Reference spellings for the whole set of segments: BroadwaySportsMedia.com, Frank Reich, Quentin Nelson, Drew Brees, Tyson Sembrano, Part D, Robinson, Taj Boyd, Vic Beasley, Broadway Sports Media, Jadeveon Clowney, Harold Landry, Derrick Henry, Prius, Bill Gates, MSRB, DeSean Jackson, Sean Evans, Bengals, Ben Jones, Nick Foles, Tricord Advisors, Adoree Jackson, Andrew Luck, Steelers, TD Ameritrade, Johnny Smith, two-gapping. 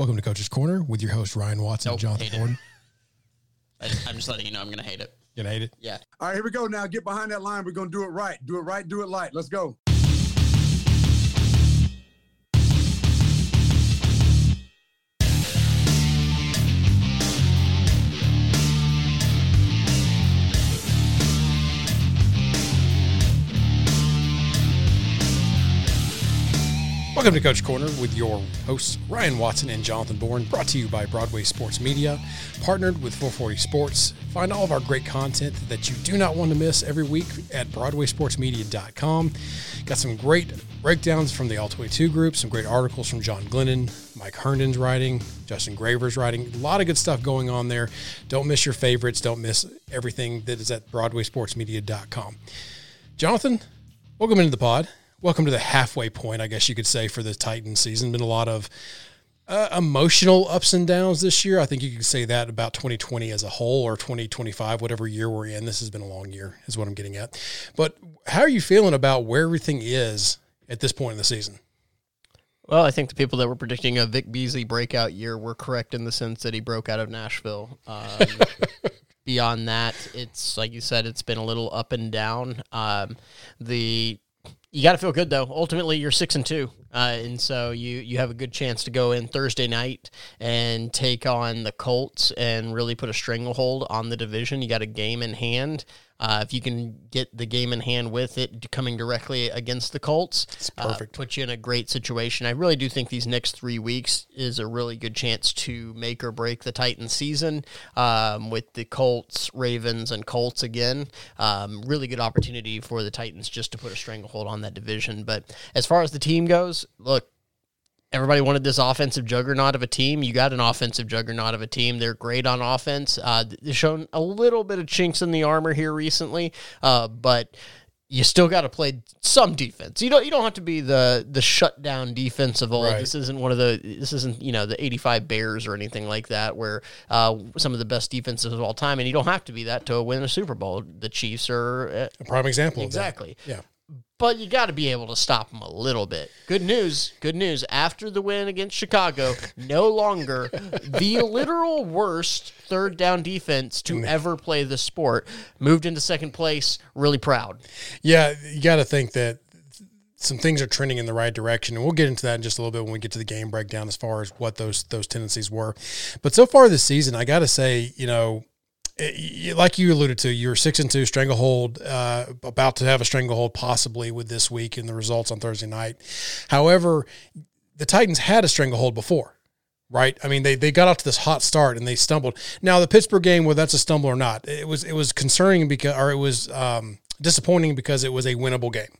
Welcome to Coach's Corner with your host, Ryan Watson and Jonathan Bourne. I'm just letting you know I'm going to hate it. You're going to hate it? Yeah. All right, here we go now. Get behind that line. We're going to do it right. Do it right. Do it light. Let's go. Welcome to Coach Corner with your hosts, Ryan Watson and Jonathan Bourne, brought to you by Broadway Sports Media, partnered with 440 Sports. Find all of our great content that you do not want to miss every week at BroadwaySportsMedia.com. Got some great breakdowns from the All-22 group, some great articles from John Glennon, Mike Herndon's writing, Justin Graver's writing, a lot of good stuff going on there. Don't miss your favorites. Don't miss everything that is at BroadwaySportsMedia.com. Jonathan, welcome into the pod. Welcome to the halfway point, I guess you could say, for the Titans season. Been a lot of emotional ups and downs this year. I think you could say that about 2020 as a whole, or 2025, whatever year we're in. This has been a long year is what I'm getting at. But how are you feeling about where everything is at this point in the season? Well, I think the people that were predicting a Vic Beasley breakout year were correct in the sense that he broke out of Nashville. Beyond that, it's like you said, it's been a little up and down. You got to feel good, though. Ultimately, you're 6-2, and so you have a good chance to go in Thursday night and take on the Colts and really put a stranglehold on the division. You got a game in hand. If you can get the game in hand with it coming directly against the Colts, it's perfect. Puts you in a great situation. I really do think these next 3 weeks is a really good chance to make or break the Titans season with the Colts, Ravens, and Colts again. Really good opportunity for the Titans just to put a stranglehold on that division. But as far as the team goes, look, everybody wanted this offensive juggernaut of a team. You got an offensive juggernaut of a team. They're great on offense. They've shown a little bit of chinks in the armor here recently, but you still got to play some defense. You don't have to be the shutdown defense of old. Right. This isn't the 85 Bears or anything like that, where some of the best defenses of all time, and you don't have to be that to win a Super Bowl. The Chiefs are a prime example. Exactly. Of that. Yeah. But you got to be able to stop them a little bit. Good news. After the win against Chicago, no longer the literal worst third down defense to ever play the sport. Moved into second place. Really proud. Yeah, you got to think that some things are trending in the right direction, and we'll get into that in just a little bit when we get to the game breakdown as far as what those tendencies were. But so far this season, I got to say, like you alluded to, you were 6-2, stranglehold, about to have a stranglehold possibly with this week and the results on Thursday night. However, the Titans had a stranglehold before, right? I mean, they got off to this hot start and they stumbled. Now the Pittsburgh game, whether that's a stumble or not, it was concerning because it was disappointing because it was a winnable game.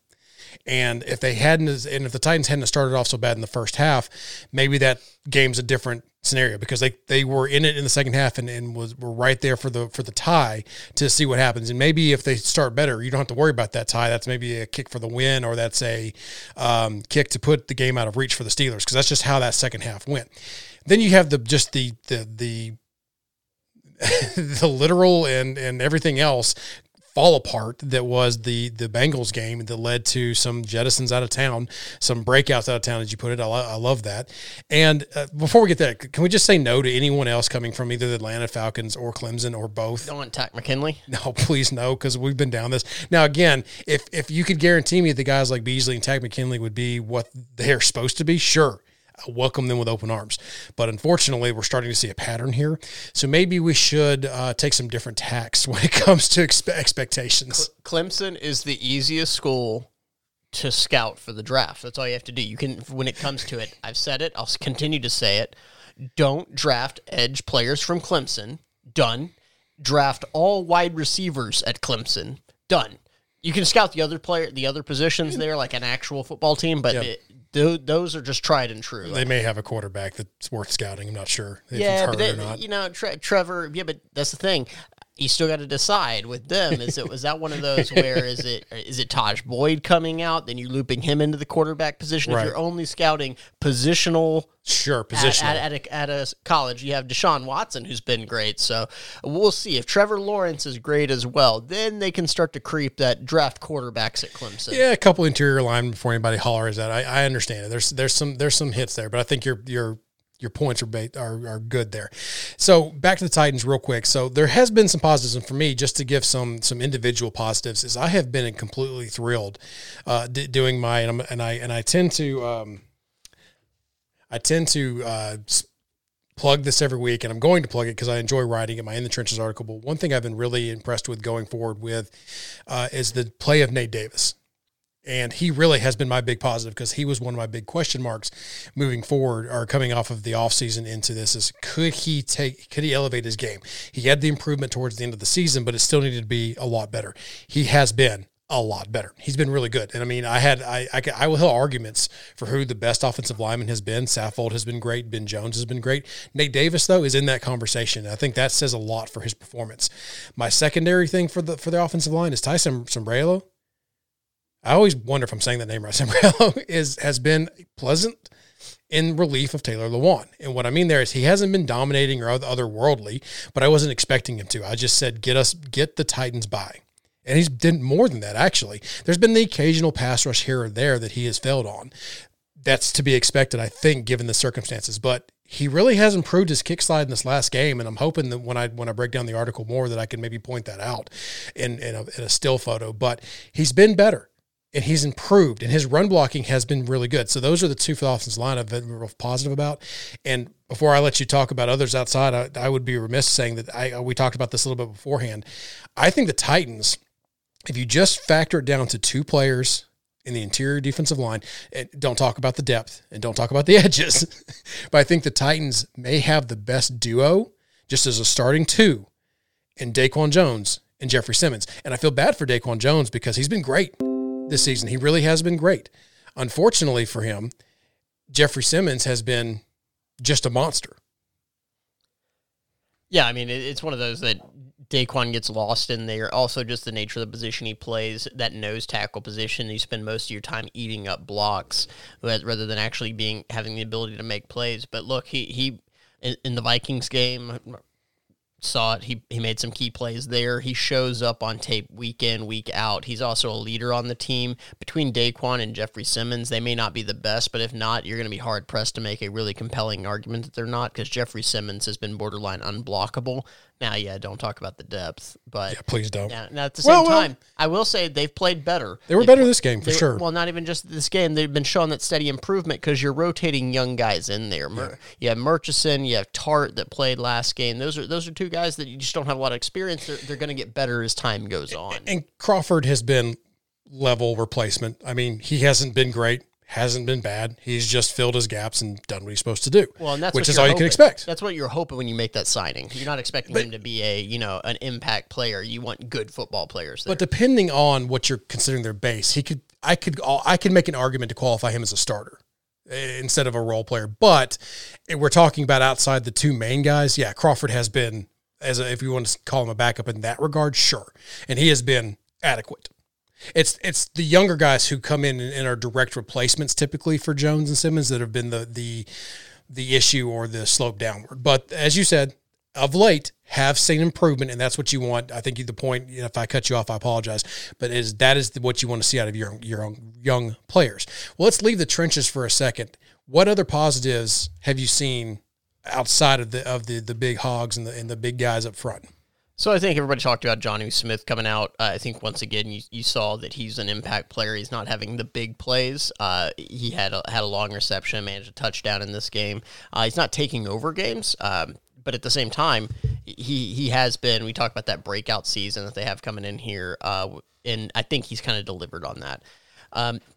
And if the Titans hadn't started off so bad in the first half, maybe that game's a different scenario, because they were in it in the second half and were right there for the tie to see what happens. And maybe if they start better, you don't have to worry about that tie. That's maybe a kick for the win, or that's a kick to put the game out of reach for the Steelers, because that's just how that second half went. Then you have the the literal and everything else fall apart that was the Bengals game that led to some jettisons out of town, some breakouts out of town, as you put it. I love that. And before we get there, can we just say no to anyone else coming from either the Atlanta Falcons or Clemson or both? Don't want Takk McKinley? No, please no, because we've been down this. Now, again, if you could guarantee me that the guys like Beasley and Takk McKinley would be what they're supposed to be, sure. I welcome them with open arms. But unfortunately, we're starting to see a pattern here. So maybe we should take some different tacks when it comes to expectations. Clemson is the easiest school to scout for the draft. That's all you have to do. You can, when it comes to it, I've said it, I'll continue to say it. Don't draft edge players from Clemson. Done. Draft all wide receivers at Clemson. Done. You can scout the other positions there, like an actual football team, but those are just tried and true. They may have a quarterback that's worth scouting. I'm not sure if he's hurt or not. Trevor. Yeah, but that's the thing. You still got to decide with them. Was that one of those where is it Taj Boyd coming out? Then you're looping him into the quarterback position. Right. If you're only scouting positional, at a college, you have Deshaun Watson, who's been great. So we'll see if Trevor Lawrence is great as well. Then they can start to creep that draft quarterbacks at Clemson. Yeah, a couple interior linemen before anybody hollers out. I understand it. There's some hits there, but I think you're your points are good there. So back to the Titans real quick. So there has been some positives, and for me, just to give some individual positives, is I have been completely thrilled doing my I tend to plug this every week, and I'm going to plug it because I enjoy writing in my In the Trenches article. But one thing I've been really impressed with going forward with is the play of Nate Davis. And he really has been my big positive because he was one of my big question marks moving forward or coming off of the offseason into this is could he elevate his game? He had the improvement towards the end of the season, but it still needed to be a lot better. He has been a lot better. He's been really good. And I mean, I will hear arguments for who the best offensive lineman has been. Saffold has been great. Ben Jones has been great. Nate Davis, though, is in that conversation. I think that says a lot for his performance. My secondary thing for the offensive line is Tyson Sembrano. I always wonder if I'm saying that name right. Sembrano has been pleasant in relief of Taylor Lewan. And what I mean there is he hasn't been dominating or otherworldly, but I wasn't expecting him to. I just said, get the Titans by. And he's done more than that, actually. There's been the occasional pass rush here or there that he has failed on. That's to be expected, I think, given the circumstances. But he really has improved his kick slide in this last game, and I'm hoping that when I break down the article more that I can maybe point that out in a still photo. But he's been better. And he's improved, and his run blocking has been really good. So those are the two for the offensive line I've been real positive about. And before I let you talk about others outside, I would be remiss saying that we talked about this a little bit beforehand. I think the Titans, if you just factor it down to two players in the interior defensive line, and don't talk about the depth and don't talk about the edges, but I think the Titans may have the best duo just as a starting two in Daquan Jones and Jeffrey Simmons. And I feel bad for Daquan Jones because he's been great. This season, he really has been great. Unfortunately for him, Jeffrey Simmons has been just a monster. Yeah, I mean, it's one of those that Daquan gets lost in there. Also, just the nature of the position he plays, that nose tackle position, you spend most of your time eating up blocks rather than actually having the ability to make plays. But look, he in the Vikings game, saw it. He made some key plays there. He shows up on tape week in, week out. He's also a leader on the team. Between Daquan and Jeffrey Simmons, they may not be the best, but if not, you're going to be hard-pressed to make a really compelling argument that they're not, because Jeffrey Simmons has been borderline unblockable. Now, yeah, don't talk about the depth, but yeah, please don't. Now, at the same time, I will say they've played better. They were better this game, for sure. Well, not even just this game. They've been showing that steady improvement because you're rotating young guys in there. Yeah. You have Murchison, you have Tart that played last game. Those are two guys that you just don't have a lot of experience. They're going to get better as time goes on. And Crawford has been level replacement. I mean, he hasn't been great. Hasn't been bad. He's just filled his gaps and done what he's supposed to do. Well, and that's which is all you can expect. That's what you're hoping when you make that signing. You're not expecting him to be an impact player. You want good football players there. But depending on what you're considering their base, I could make an argument to qualify him as a starter instead of a role player. But if we're talking about outside the two main guys, yeah, Crawford has been if you want to call him a backup in that regard, sure, and he has been adequate. It's the younger guys who come in and are direct replacements typically for Jones and Simmons that have been the issue or the slope downward. But as you said, of late, have seen improvement, and that's what you want. I think the point, if I cut you off, I apologize, but that is what you want to see out of your own young players. Well, let's leave the trenches for a second. What other positives have you seen outside of the big hogs and the big guys up front? So I think everybody talked about Johnny Smith coming out. I think once again you saw that he's an impact player. He's not having the big plays. He had a long reception, managed a touchdown in this game. He's not taking over games, but at the same time, he has been. We talked about that breakout season that they have coming in here, and I think he's kind of delivered on that.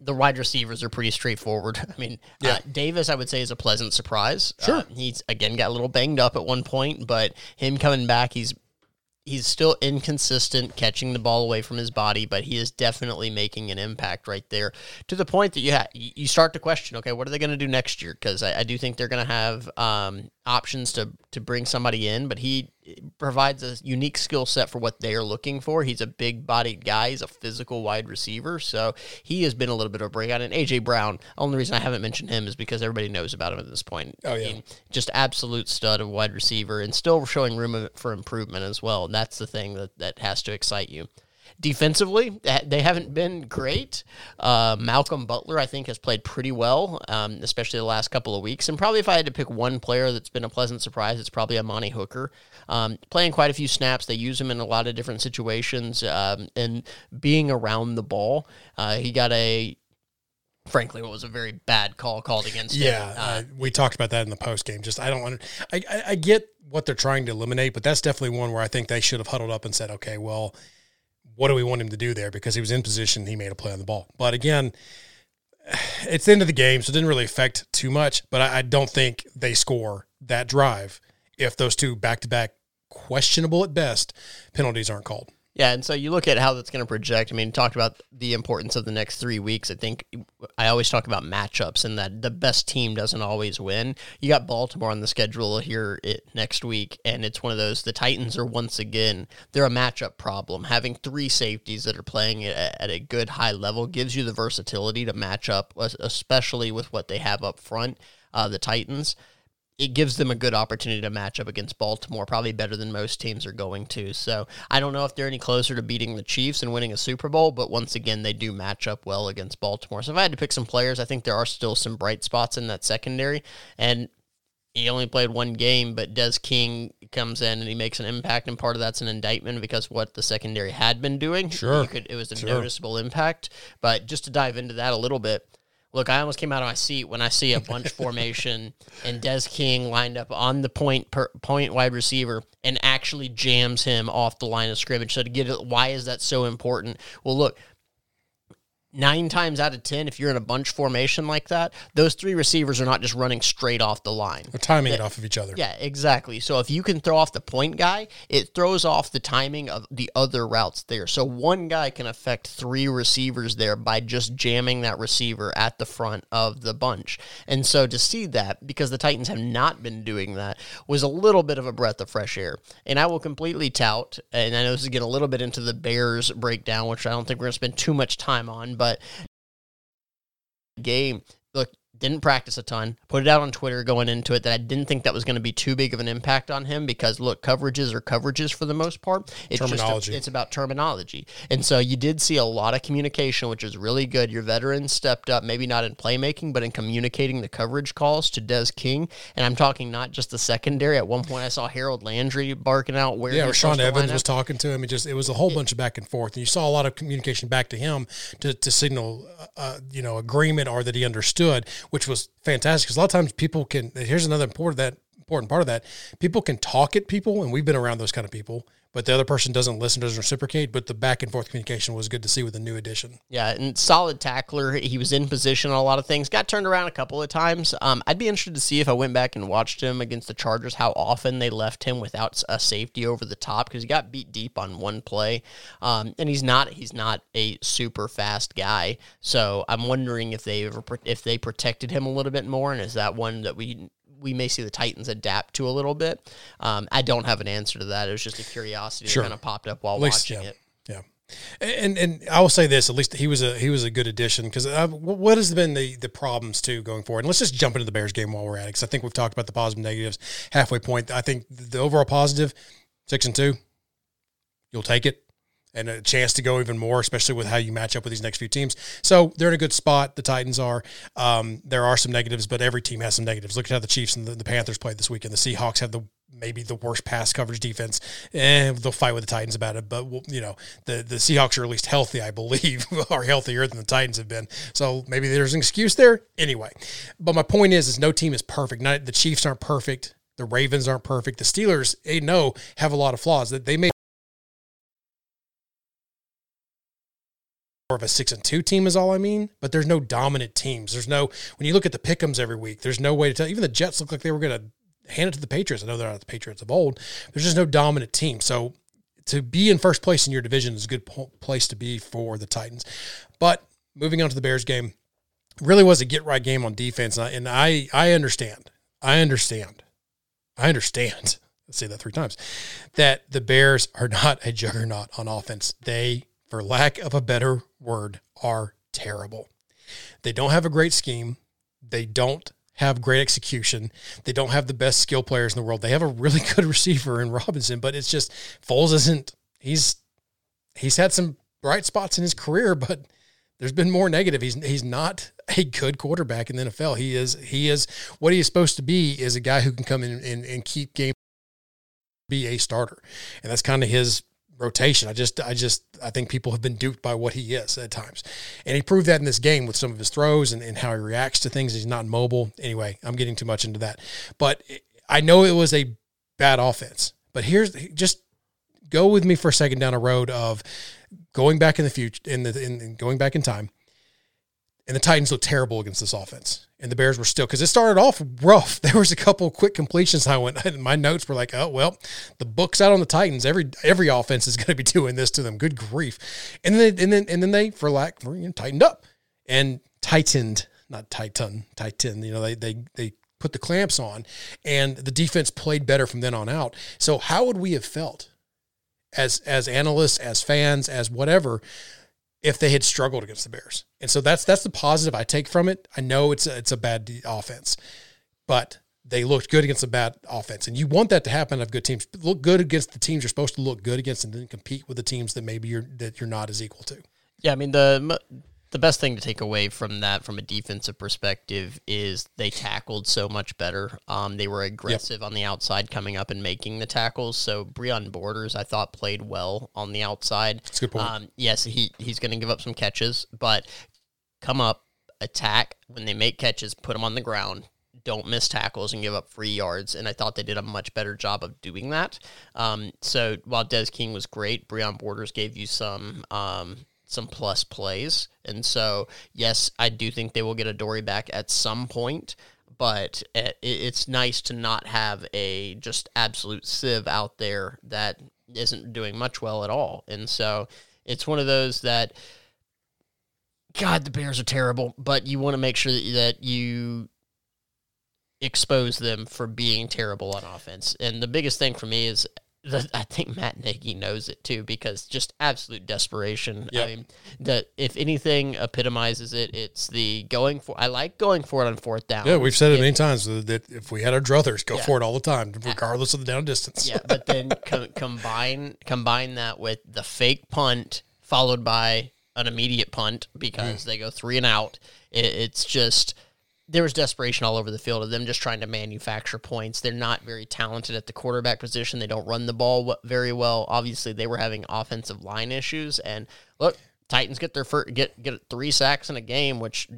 The wide receivers are pretty straightforward. I mean, yeah. Davis, I would say, is a pleasant surprise. Sure, he's again got a little banged up at one point, but him coming back, He's still inconsistent catching the ball away from his body, but he is definitely making an impact right there to the point that you start to question, okay, what are they going to do next year? Because I do think they're going to have options to bring somebody in, but he provides a unique skill set for what they are looking for. He's a big-bodied guy. He's a physical wide receiver, so he has been a little bit of a breakout. And AJ Brown, only reason I haven't mentioned him is because everybody knows about him at this point. Oh, yeah. I mean, just absolute stud of wide receiver and still showing room for improvement as well. And that's the thing that has to excite you. Defensively, they haven't been great. Malcolm Butler, I think, has played pretty well, especially the last couple of weeks. And probably if I had to pick one player that's been a pleasant surprise, it's probably Amani Hooker. Playing quite a few snaps. They use him in a lot of different situations and being around the ball. He got a... Frankly, it was a very bad call called against him. We talked about that in the post game. Just I get what they're trying to eliminate, but that's definitely one where I think they should have huddled up and said, okay, well, what do we want him to do there? Because he was in position, he made a play on the ball. But again, it's the end of the game, so it didn't really affect too much. But I don't think they score that drive if those two back-to-back questionable at best penalties aren't called. Yeah, and so you look at how that's going to project. I mean, talked about the importance of the next 3 weeks. I think I always talk about matchups and that the best team doesn't always win. You got Baltimore on the schedule here next week, and it's one of those, the Titans are once again, they're a matchup problem. Having three safeties that are playing at a good high level gives you the versatility to match up, especially with what they have up front, the Titans. It gives them a good opportunity to match up against Baltimore, probably better than most teams are going to. So I don't know if they're any closer to beating the Chiefs and winning a Super Bowl, but once again, they do match up well against Baltimore. So if I had to pick some players, I think there are still some bright spots in that secondary. And he only played one game, but Des King comes in and he makes an impact, and part of that's an indictment because what the secondary had been doing. Sure. It was a noticeable impact. But just to dive into that a little bit, look, I almost came out of my seat when I see a bunch formation and Des King lined up on the point wide receiver and actually jams him off the line of scrimmage. So to get it, why is that so important? Well, look, 9 times out of 10, if you're in a bunch formation like that, those three receivers are not just running straight off the line. They're timing it off of each other. Yeah, exactly. So if you can throw off the point guy, it throws off the timing of the other routes there. So one guy can affect three receivers there by just jamming that receiver at the front of the bunch. And so to see that, because the Titans have not been doing that, was a little bit of a breath of fresh air. And I will completely tout, and I know this is getting a little bit into the Bears breakdown, which I don't think we're going to spend too much time on, but game, look, didn't practice a ton, put it out on Twitter going into it that I didn't think that was going to be too big of an impact on him because, look, coverages are coverages for the most part. It's terminology. It's about terminology. And so you did see a lot of communication, which is really good. Your veterans stepped up, maybe not in playmaking, but in communicating the coverage calls to Des King. And I'm talking not just the secondary. At one point I saw Harold Landry barking out where or Sean Evans was talking to him. It was a whole bunch of back and forth. And you saw a lot of communication back to him to signal agreement or that he understood, which was fantastic because a lot of times people can, here's another important part of that, people can talk at people, and we've been around those kind of people, but the other person doesn't listen, doesn't reciprocate, but the back and forth communication was good to see with the new addition. Yeah, and solid tackler. He was in position on a lot of things, got turned around a couple of times. I'd be interested to see if I went back and watched him against the Chargers, how often they left him without a safety over the top because he got beat deep on one play, and he's not a super fast guy, so I'm wondering if they protected him a little bit more, and is that one that we may see the Titans adapt to a little bit. I don't have an answer to that. It was just a curiosity that kind of popped up while watching it. Yeah. And I will say this, at least he was a good addition because what has been the problems too going forward? And let's just jump into the Bears game while we're at it because I think we've talked about the positive and negatives halfway point. I think the overall positive, 6-2, you'll take it. And a chance to go even more, especially with how you match up with these next few teams. So they're in a good spot. The Titans are. There are some negatives, but every team has some negatives. Look at how the Chiefs and the Panthers played this weekend. The Seahawks had maybe the worst pass coverage defense. They'll fight with the Titans about it, but the Seahawks are at least healthy, I believe, are healthier than the Titans have been. So maybe there's an excuse there. Anyway, but my point is no team is perfect. The Chiefs aren't perfect. The Ravens aren't perfect. The Steelers, have a lot of flaws that they may. Of a 6-2 team is all I mean, but there's no dominant teams. When you look at the pick'ems every week, there's no way to tell. Even the Jets look like they were going to hand it to the Patriots. I know they're not the Patriots of old. There's just no dominant team. So to be in first place in your division is a good place to be for the Titans. But moving on to the Bears game, really was a get-right game on defense, and I understand. Let's say that 3 times. That the Bears are not a juggernaut on offense. They, for lack of a better word, are terrible. They don't have a great scheme. They don't have great execution. They don't have the best skill players in the world. They have a really good receiver in Robinson, but it's just Foles isn't. He's had some bright spots in his career, but there's been more negative. He's not a good quarterback in the NFL. He is what he is supposed to be, is a guy who can come in and keep game, be a starter. And that's kind of his rotation. I think people have been duped by what he is at times. And he proved that in this game with some of his throws and how he reacts to things. He's not mobile. Anyway, I'm getting too much into that. But I know it was a bad offense. But here's just go with me for a second down a road of going back in the future, going back in time. And the Titans looked terrible against this offense. And the Bears were still, because it started off rough. There was a couple of quick completions. My notes were like, oh, well, the book's out on the Titans. Every offense is going to be doing this to them. Good grief. And then they, tightened up. And tightened. You know, they put the clamps on. And the defense played better from then on out. So how would we have felt as analysts, as fans, as whatever, if they had struggled against the Bears? And so that's the positive I take from it. I know it's a bad offense, but they looked good against a bad offense. And you want that to happen of good teams. Look good against the teams you're supposed to look good against, and then compete with the teams that maybe you're not as equal to. Yeah, I mean, the best thing to take away from that from a defensive perspective is they tackled so much better. They were aggressive on the outside, coming up and making the tackles. So Breon Borders, I thought, played well on the outside. That's a good point. Yes, he's going to give up some catches, but come up, attack. When they make catches, put them on the ground. Don't miss tackles and give up free yards. And I thought they did a much better job of doing that. So while Des King was great, Breon Borders gave you some plus plays. And so, yes, I do think they will get a Dory back at some point, but it's nice to not have a just absolute sieve out there that isn't doing much well at all. And so it's one of those that, God, the Bears are terrible, but you want to make sure that you expose them for being terrible on offense. And the biggest thing for me is, I think Matt Nagy knows it too, because just absolute desperation. Yep. I mean, if anything epitomizes it, it's the going for. I like going for it on fourth down. Yeah, we've said it many times that if we had our druthers, go for it all the time, regardless of the down distance. Yeah, but then combine that with the fake punt followed by an immediate punt because they go three and out. It's just. There was desperation all over the field of them just trying to manufacture points. They're not very talented at the quarterback position. They don't run the ball very well. Obviously, they were having offensive line issues. And look, Titans get their get 3 sacks in a game, which,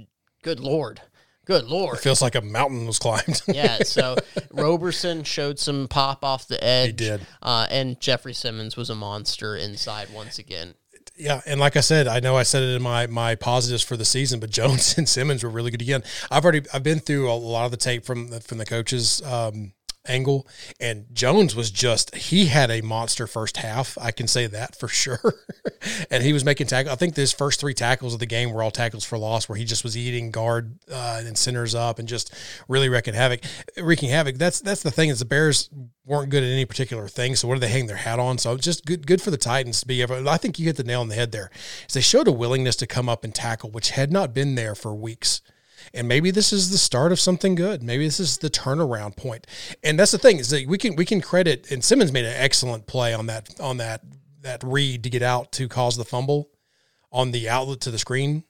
good Lord. It feels like a mountain was climbed. Yeah, so Roberson showed some pop off the edge. He did. And Jeffrey Simmons was a monster inside once again. Yeah, and like I said, I know I said it in my positives for the season, but Jones and Simmons were really good again. I've been through a lot of the tape from the coaches' angle, and Jones was he had a monster first half. I can say that for sure. And he was making tackles. I think his first 3 tackles of the game were all tackles for loss, where he just was eating guard and centers up and just really wreaking havoc. That's the thing, is the Bears weren't good at any particular thing. So what do they hang their hat on? So just good for the Titans to be able. I think you hit the nail on the head there. Is they showed a willingness to come up and tackle, which had not been there for weeks. And maybe this is the start of something good. Maybe this is the turnaround point. And that's the thing, is that we can credit, and Simmons made an excellent play on that read to get out to cause the fumble on the outlet to the screen.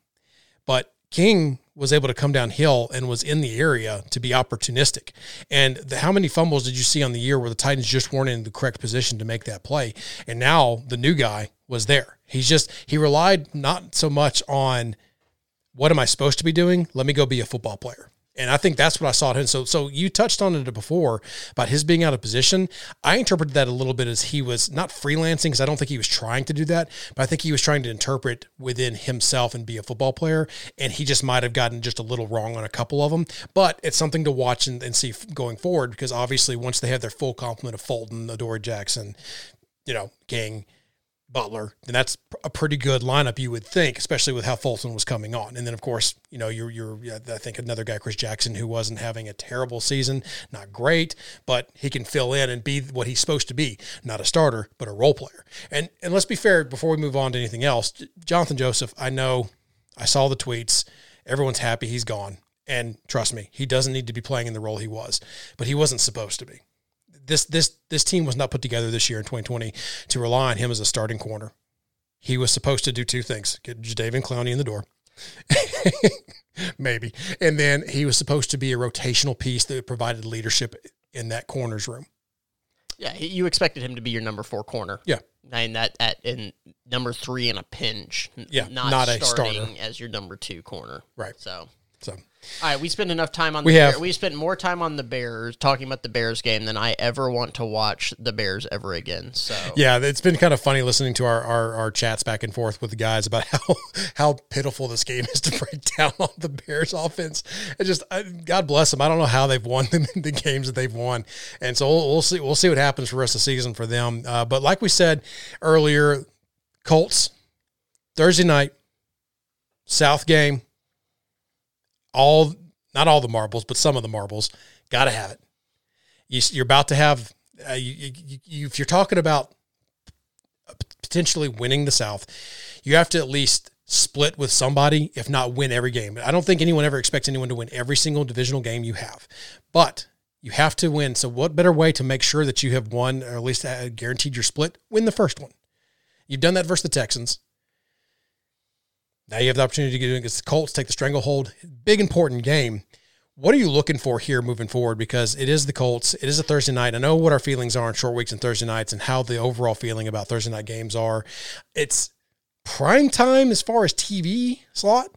But King was able to come downhill and was in the area to be opportunistic. And how many fumbles did you see on the year where the Titans just weren't in the correct position to make that play? And now the new guy was there. He relied not so much on, what am I supposed to be doing? Let me go be a football player. And I think that's what I saw at him. So you touched on it before about his being out of position. I interpreted that a little bit as he was not freelancing, because I don't think he was trying to do that, but I think he was trying to interpret within himself and be a football player, and he just might have gotten just a little wrong on a couple of them. But it's something to watch and see going forward, because obviously once they have their full complement of Fulton, Adoree Jackson, King, Butler, and that's a pretty good lineup, you would think, especially with how Fulton was coming on. And then, of course, I think another guy, Chris Jackson, who wasn't having a terrible season, not great, but he can fill in and be what he's supposed to be, not a starter, but a role player. And let's be fair, before we move on to anything else, Jonathan Joseph, I know, I saw the tweets, everyone's happy he's gone. And trust me, he doesn't need to be playing in the role he was, but he wasn't supposed to be. This team was not put together this year in 2020 to rely on him as a starting corner. he was supposed to do two things. Get Jadeveon Clowney in the door. Maybe. And then he was supposed to be a rotational piece that provided leadership in that corners room. Yeah, you expected him to be your number four corner. Yeah. And that in number three in a pinch. Yeah, not starting as your number two corner. Right. So. All right, we spent enough time on the Bears. We spent more time on the Bears, talking about the Bears game, than I ever want to watch the Bears ever again. So yeah, it's been kind of funny listening to our chats back and forth with the guys about how pitiful this game is to break down on the Bears offense. It just, God bless them. I don't know how they've won the games that they've won. And so we'll see what happens for the rest of the season for them. But like we said earlier, Colts, Thursday night, South game. Not all the marbles, but some of the marbles. Got to have it. You're about to have. If you're talking about potentially winning the South, you have to at least split with somebody, if not win every game. I don't think anyone ever expects anyone to win every single divisional game you have, but you have to win. So, what better way to make sure that you have won, or at least guaranteed your split? Win the first one. You've done that versus the Texans. Now you have the opportunity to get in against the Colts, take the stranglehold. Big, important game. What are you looking for here moving forward? Because it is the Colts. It is a Thursday night. I know what our feelings are on short weeks and Thursday nights and how the overall feeling about Thursday night games are. It's prime time as far as TV slot,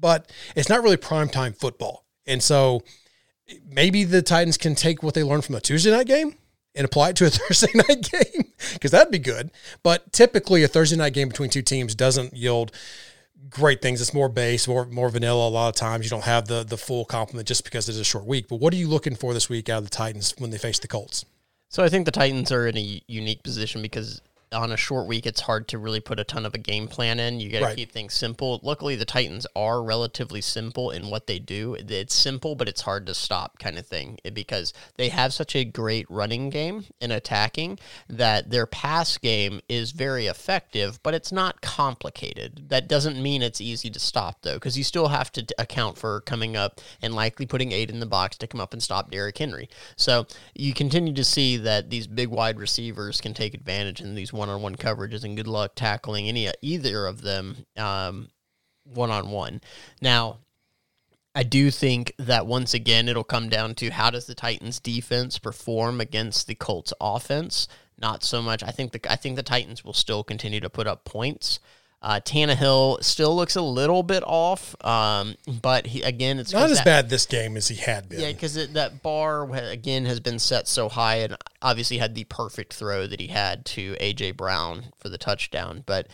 but it's not really prime time football. And so maybe the Titans can take what they learned from a Tuesday night game and apply it to a Thursday night game, because that'd be good. But typically a Thursday night game between two teams doesn't yield – great things. It's more base, more vanilla. A lot of times you don't have the full complement just because it's a short week. But what are you looking for this week out of the Titans when they face the Colts? So I think the Titans are in a unique position because on a short week, it's hard to really put a ton of a game plan in. You got to keep things simple. Luckily, the Titans are relatively simple in what they do. It's simple, but it's hard to stop kind of thing, because they have such a great running game and attacking that their pass game is very effective, but it's not complicated. That doesn't mean it's easy to stop, though, because you still have to account for coming up and likely putting eight in the box to come up and stop Derrick Henry. So you continue to see that these big wide receivers can take advantage in these one-on-one coverages, and good luck tackling either of them one-on-one. Now, I do think that once again, it'll come down to how does the Titans defense perform against the Colts offense? Not so much. I think the Titans will still continue to put up points. Tannehill still looks a little bit off, but it's not as bad this game as he had been. Yeah, because that bar, again, has been set so high, and obviously had the perfect throw that he had to AJ Brown for the touchdown. But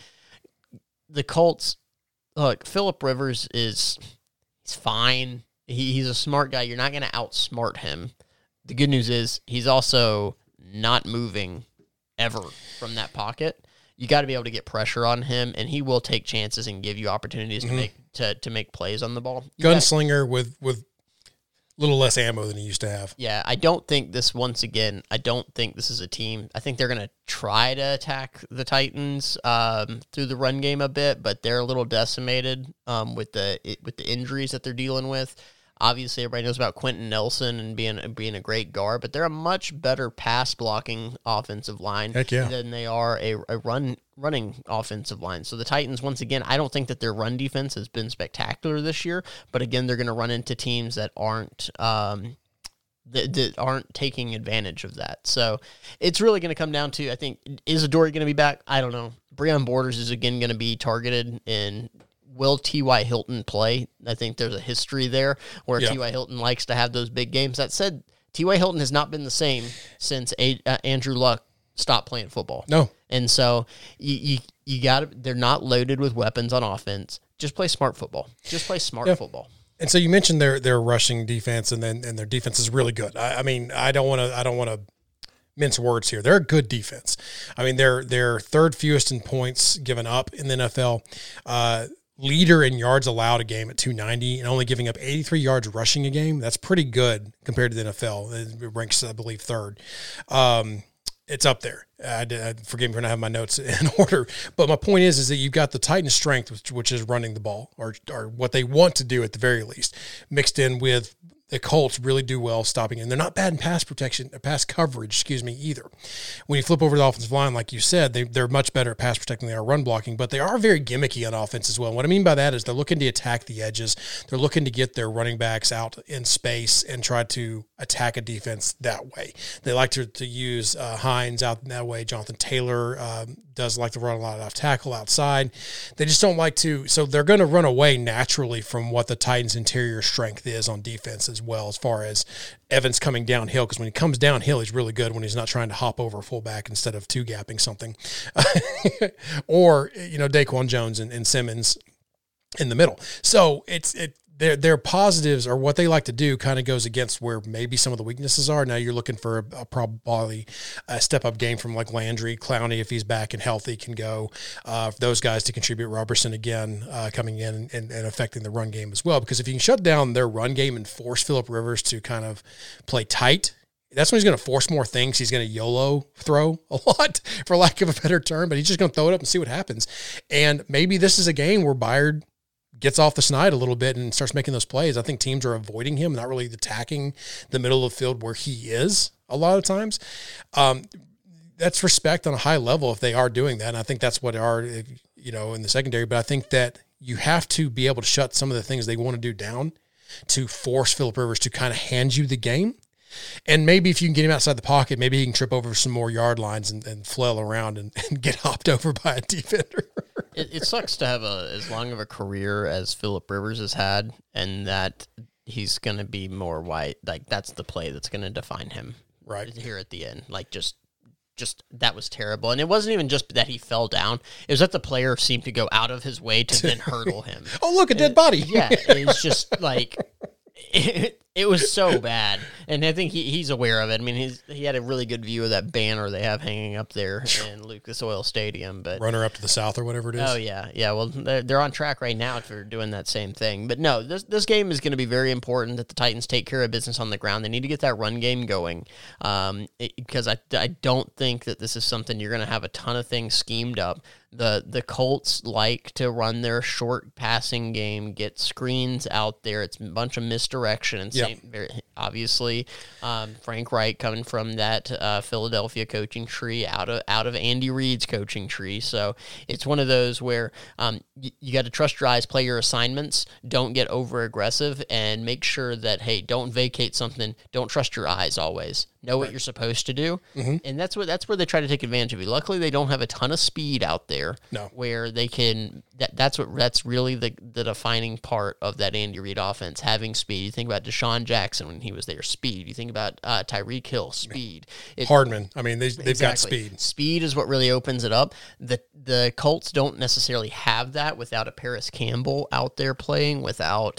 the Colts, look, Phillip Rivers he's fine. He's a smart guy. You're not going to outsmart him. The good news is he's also not moving ever from that pocket. You got to be able to get pressure on him, and he will take chances and give you opportunities to make plays on the ball. Gunslinger with a little less ammo than he used to have. Yeah, I don't think this is a team. I think they're going to try to attack the Titans through the run game a bit, but they're a little decimated with the injuries that they're dealing with. Obviously, everybody knows about Quentin Nelson and being a great guard, but they're a much better pass-blocking offensive line than they are a running offensive line. So the Titans, once again, I don't think that their run defense has been spectacular this year, but again, they're going to run into teams that aren't taking advantage of that. So it's really going to come down to, I think, is Adoree going to be back? I don't know. Breon Borders is again going to be targeted in. Will T.Y. Hilton play? I think there's a history there where T.Y. Hilton likes to have those big games. That said, T.Y. Hilton has not been the same since Andrew Luck stopped playing football. No. And so you got, they're not loaded with weapons on offense. Just play smart football. Football. And so you mentioned their rushing defense, and then their defense is really good. I mean, I don't want to mince words here. They're a good defense. I mean, they're third fewest in points given up in the NFL. Leader in yards allowed a game at 290, and only giving up 83 yards rushing a game. That's pretty good compared to the NFL. It ranks, I believe, third. It's up there. Forgive me for not having my notes in order. But my point is that you've got the Titans' strength, which is running the ball, or what they want to do at the very least, mixed in with the Colts really do well stopping him. They're not bad in pass coverage, either. When you flip over to the offensive line, like you said, they're much better at pass protecting than they are run blocking, but they are very gimmicky on offense as well. And what I mean by that is they're looking to attack the edges. They're looking to get their running backs out in space and try to attack a defense that way. They like to use Hines out that way. Jonathan Taylor does like to run a lot off tackle outside. They just don't like to, so they're going to run away naturally from what the Titans' interior strength is on defense as well, as far as Evans coming downhill, because when he comes downhill, he's really good when he's not trying to hop over a fullback instead of two-gapping something. Or, you know, Daquan Jones and Simmons in the middle. So their positives or what they like to do kind of goes against where maybe some of the weaknesses are. Now you're looking for probably a step-up game from like Landry. Clowney, if he's back and healthy, can go. For those guys to contribute. Robertson, again, coming in and affecting the run game as well. Because if you can shut down their run game and force Phillip Rivers to kind of play tight, that's when he's going to force more things. He's going to YOLO throw a lot, for lack of a better term, but he's just going to throw it up and see what happens. And maybe this is a game where Byard gets off the snide a little bit and starts making those plays. I think teams are avoiding him, not really attacking the middle of the field where he is a lot of times. That's respect on a high level if they are doing that. And I think that's what in the secondary. But I think that you have to be able to shut some of the things they want to do down to force Phillip Rivers to kind of hand you the game. And maybe if you can get him outside the pocket, maybe he can trip over some more yard lines and flail around and get hopped over by a defender. It sucks to have as long of a career as Phillip Rivers has had, and that he's going to be more white. Like, that's the play that's going to define him right here at the end. Like, just that was terrible. And it wasn't even just that he fell down. It was that the player seemed to go out of his way to then hurdle him. Oh, look, a dead body. Yeah, it's just like... It was so bad, and I think he's aware of it. I mean, he had a really good view of that banner they have hanging up there in Lucas Oil Stadium. But runner up to the south or whatever it is. Oh, yeah. Well, they're on track right now for doing that same thing. But no, this game is going to be very important that the Titans take care of business on the ground. They need to get that run game going, because I don't think that this is something you're going to have a ton of things schemed up. The Colts like to run their short passing game, get screens out there. It's a bunch of misdirection and stuff. Very obviously, Frank Reich coming from that Philadelphia coaching tree, out of Andy Reid's coaching tree. So it's one of those where you got to trust your eyes, play your assignments, don't get over aggressive, and make sure that, hey, don't vacate something. Don't trust your eyes always. Know what you're supposed to do, and that's where they try to take advantage of you. Luckily, they don't have a ton of speed out there. No. Where they can. That's really the defining part of that Andy Reid offense, having speed. You think about Deshaun Jackson when he was there, speed. You think about Tyreek Hill, speed. Hardman, I mean, they've got speed. Speed is what really opens it up. The Colts don't necessarily have that without a Paris Campbell out there playing, without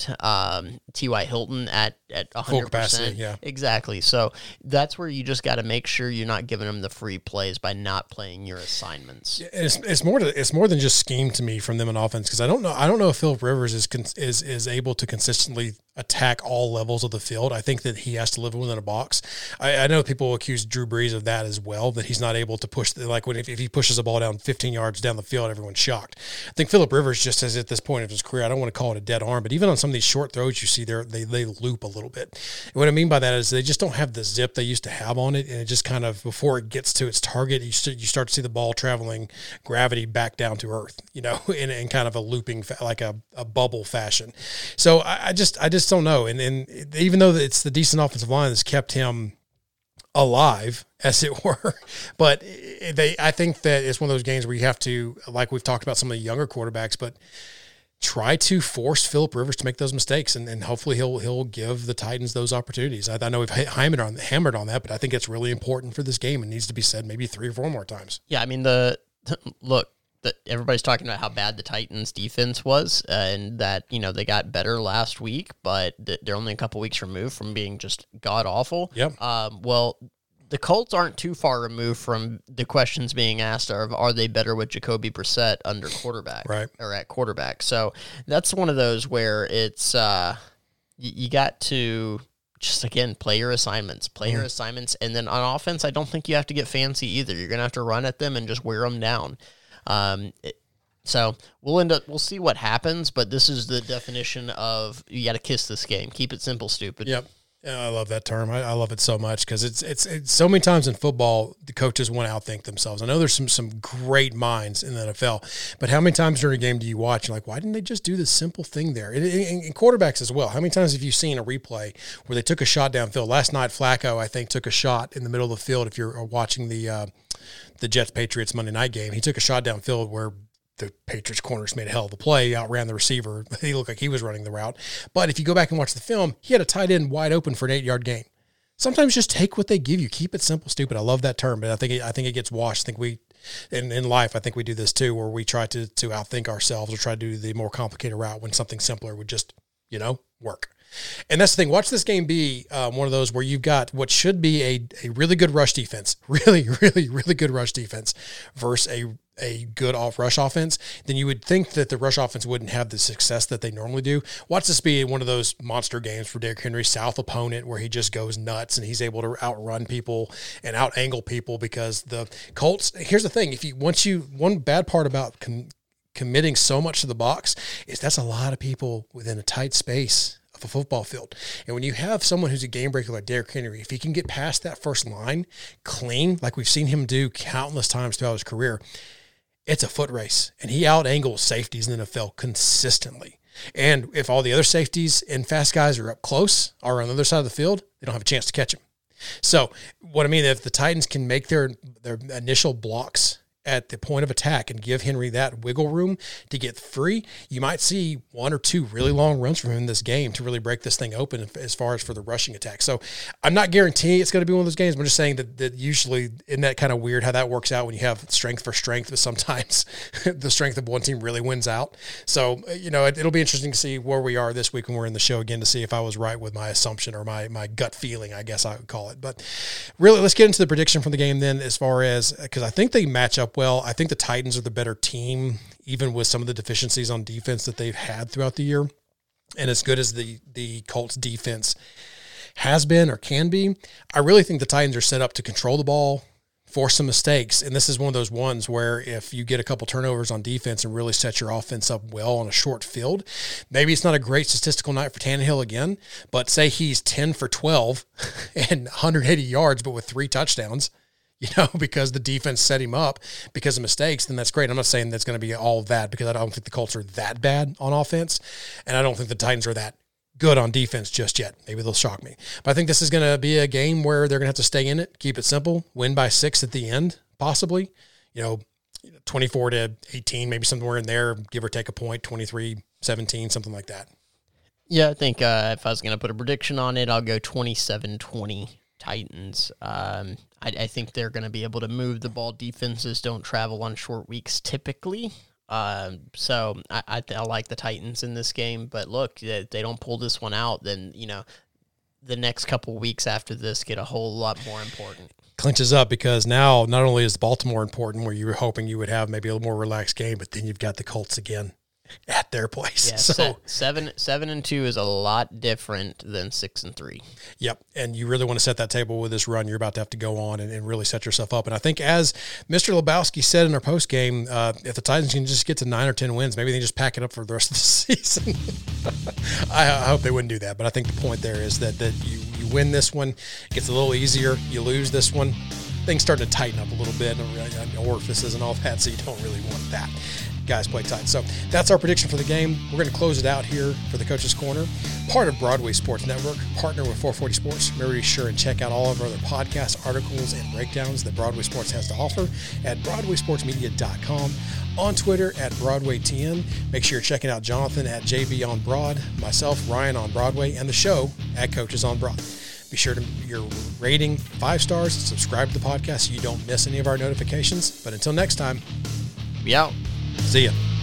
T.Y. Hilton at 100%. Full capacity, yeah. Exactly. So that's where you just got to make sure you're not giving them the free plays by not playing your assignments. It's more than just scheme to me from them on offense, because I don't know if Phillip Rivers is able to consistently attack all levels of the field. I think that he has to live within a box. I know people accuse Drew Brees of that as well, that he's not able to push. Like if he pushes the ball down 15 yards down the field, everyone's shocked. I think Phillip Rivers just has, at this point of his career, I don't want to call it a dead arm, but even on some of these short throws you see there, they loop a little bit. And what I mean by that is they just don't have the zip they used to have on it, and it just kind of, before it gets to its target, you start to see the ball traveling gravity back down to earth, in kind of a looping, like a bubble fashion. So I just don't know, and even though it's the decent offensive line that's kept him alive, as it were, but I think that it's one of those games where you have to, like we've talked about some of the younger quarterbacks, but try to force Phillip Rivers to make those mistakes, and hopefully he'll give the Titans those opportunities. I know we've hammered on that, but I think it's really important for this game and needs to be said maybe 3 or 4 more times. Yeah, I mean, look. Everybody's talking about how bad the Titans' defense was, and that they got better last week, but they're only a couple weeks removed from being just god awful. Yep. Well, the Colts aren't too far removed from the questions being asked of, are they better with Jacoby Brissett under quarterback, right, or at quarterback? So that's one of those where it's you got to. Just, again, play your assignments. And then on offense, I don't think you have to get fancy either. You're going to have to run at them and just wear them down. So we'll see what happens, but this is the definition of you got to kiss this game. Keep it simple, stupid. Yep. I love that term. I love it so much because it's so many times in football the coaches want to outthink themselves. I know there's some great minds in the NFL, but how many times during a game do you watch? You're like, why didn't they just do the simple thing there? And quarterbacks as well. How many times have you seen a replay where they took a shot downfield? Last night, Flacco, I think, took a shot in the middle of the field. If you're watching the Jets-Patriots Monday night game, he took a shot downfield where the Patriots corners made a hell of a play, outran the receiver. He looked like he was running the route. But if you go back and watch the film, he had a tight end wide open for an 8-yard gain. Sometimes just take what they give you. Keep it simple, stupid. I love that term, but I think it gets washed. I think we in life, I think we do this too, where we try to outthink ourselves or try to do the more complicated route when something simpler would just, work. And that's the thing. Watch this game be one of those where you've got what should be a really good rush defense, really, really, really good rush defense versus a good rush offense. Then you would think that the rush offense wouldn't have the success that they normally do. Watch this be one of those monster games for Derrick Henry, South opponent, where he just goes nuts and he's able to outrun people and out-angle people because the Colts. Here's the thing: one bad part about committing so much to the box is that's a lot of people within a tight space of a football field. And when you have someone who's a game breaker like Derrick Henry, if he can get past that first line clean, like we've seen him do countless times throughout his career, it's a foot race. And he out-angles safeties in the NFL consistently. And if all the other safeties and fast guys are up close or on the other side of the field, they don't have a chance to catch him. So what I mean, if the Titans can make their initial blocks at the point of attack and give Henry that wiggle room to get free, you might see one or two really long runs from him in this game to really break this thing open as far as for the rushing attack. So I'm not guaranteeing it's going to be one of those games. I'm just saying that usually isn't that kind of weird how that works out when you have strength for strength, but sometimes the strength of one team really wins out. So, it'll be interesting to see where we are this week when we're in the show again to see if I was right with my assumption or my gut feeling, I guess I would call it. But really, let's get into the prediction from the game then as far as – because I think they match up well. I think the Titans are the better team, even with some of the deficiencies on defense that they've had throughout the year. And as good as the Colts defense has been or can be, I really think the Titans are set up to control the ball, force some mistakes. And this is one of those ones where if you get a couple turnovers on defense and really set your offense up well on a short field, maybe it's not a great statistical night for Tannehill again, but say he's 10 for 12 and 180 yards, but with 3 touchdowns, because the defense set him up because of mistakes, then that's great. I'm not saying that's going to be all that because I don't think the Colts are that bad on offense, and I don't think the Titans are that good on defense just yet. Maybe they'll shock me. But I think this is going to be a game where they're going to have to stay in it, keep it simple, win by 6 at the end, possibly. 24-18, maybe somewhere in there, give or take a point, 23-17, something like that. Yeah, I think if I was going to put a prediction on it, I'll go 27-20. Titans. I think they're going to be able to move the ball. Defenses don't travel on short weeks typically. So I like the Titans in this game. But look, if they don't pull this one out, then, the next couple weeks after this get a whole lot more important. Clinches up because now not only is Baltimore important, where you were hoping you would have maybe a more relaxed game, but then you've got the Colts again at their place. Yeah, so 7-2 is a lot different than 6-3. Yep, and you really want to set that table with this run you're about to have to go on and really set yourself up. And I think as Mr. Lebowski said in our post game, if the Titans can just get to 9 or 10 wins, maybe they just pack it up for the rest of the season. I hope they wouldn't do that, but I think the point there is that you win this one, it gets a little easier. You lose this one, things start to tighten up a little bit and orifices and all that, so you don't really want that. Guys play tight. So that's our prediction for the game. We're going to close it out here for the Coach's Corner, part of Broadway Sports Network, partner with 440 Sports. Remember to be sure and check out all of our other podcasts, articles, and breakdowns that Broadway Sports has to offer at BroadwaySportsMedia.com, on Twitter at BroadwayTN. Make sure you're checking out Jonathan at JB on Broad, myself, Ryan on Broadway, and the show at Coaches on Broad. Be sure to your rating 5 stars and subscribe to the podcast so you don't miss any of our notifications. But until next time, be out. See ya.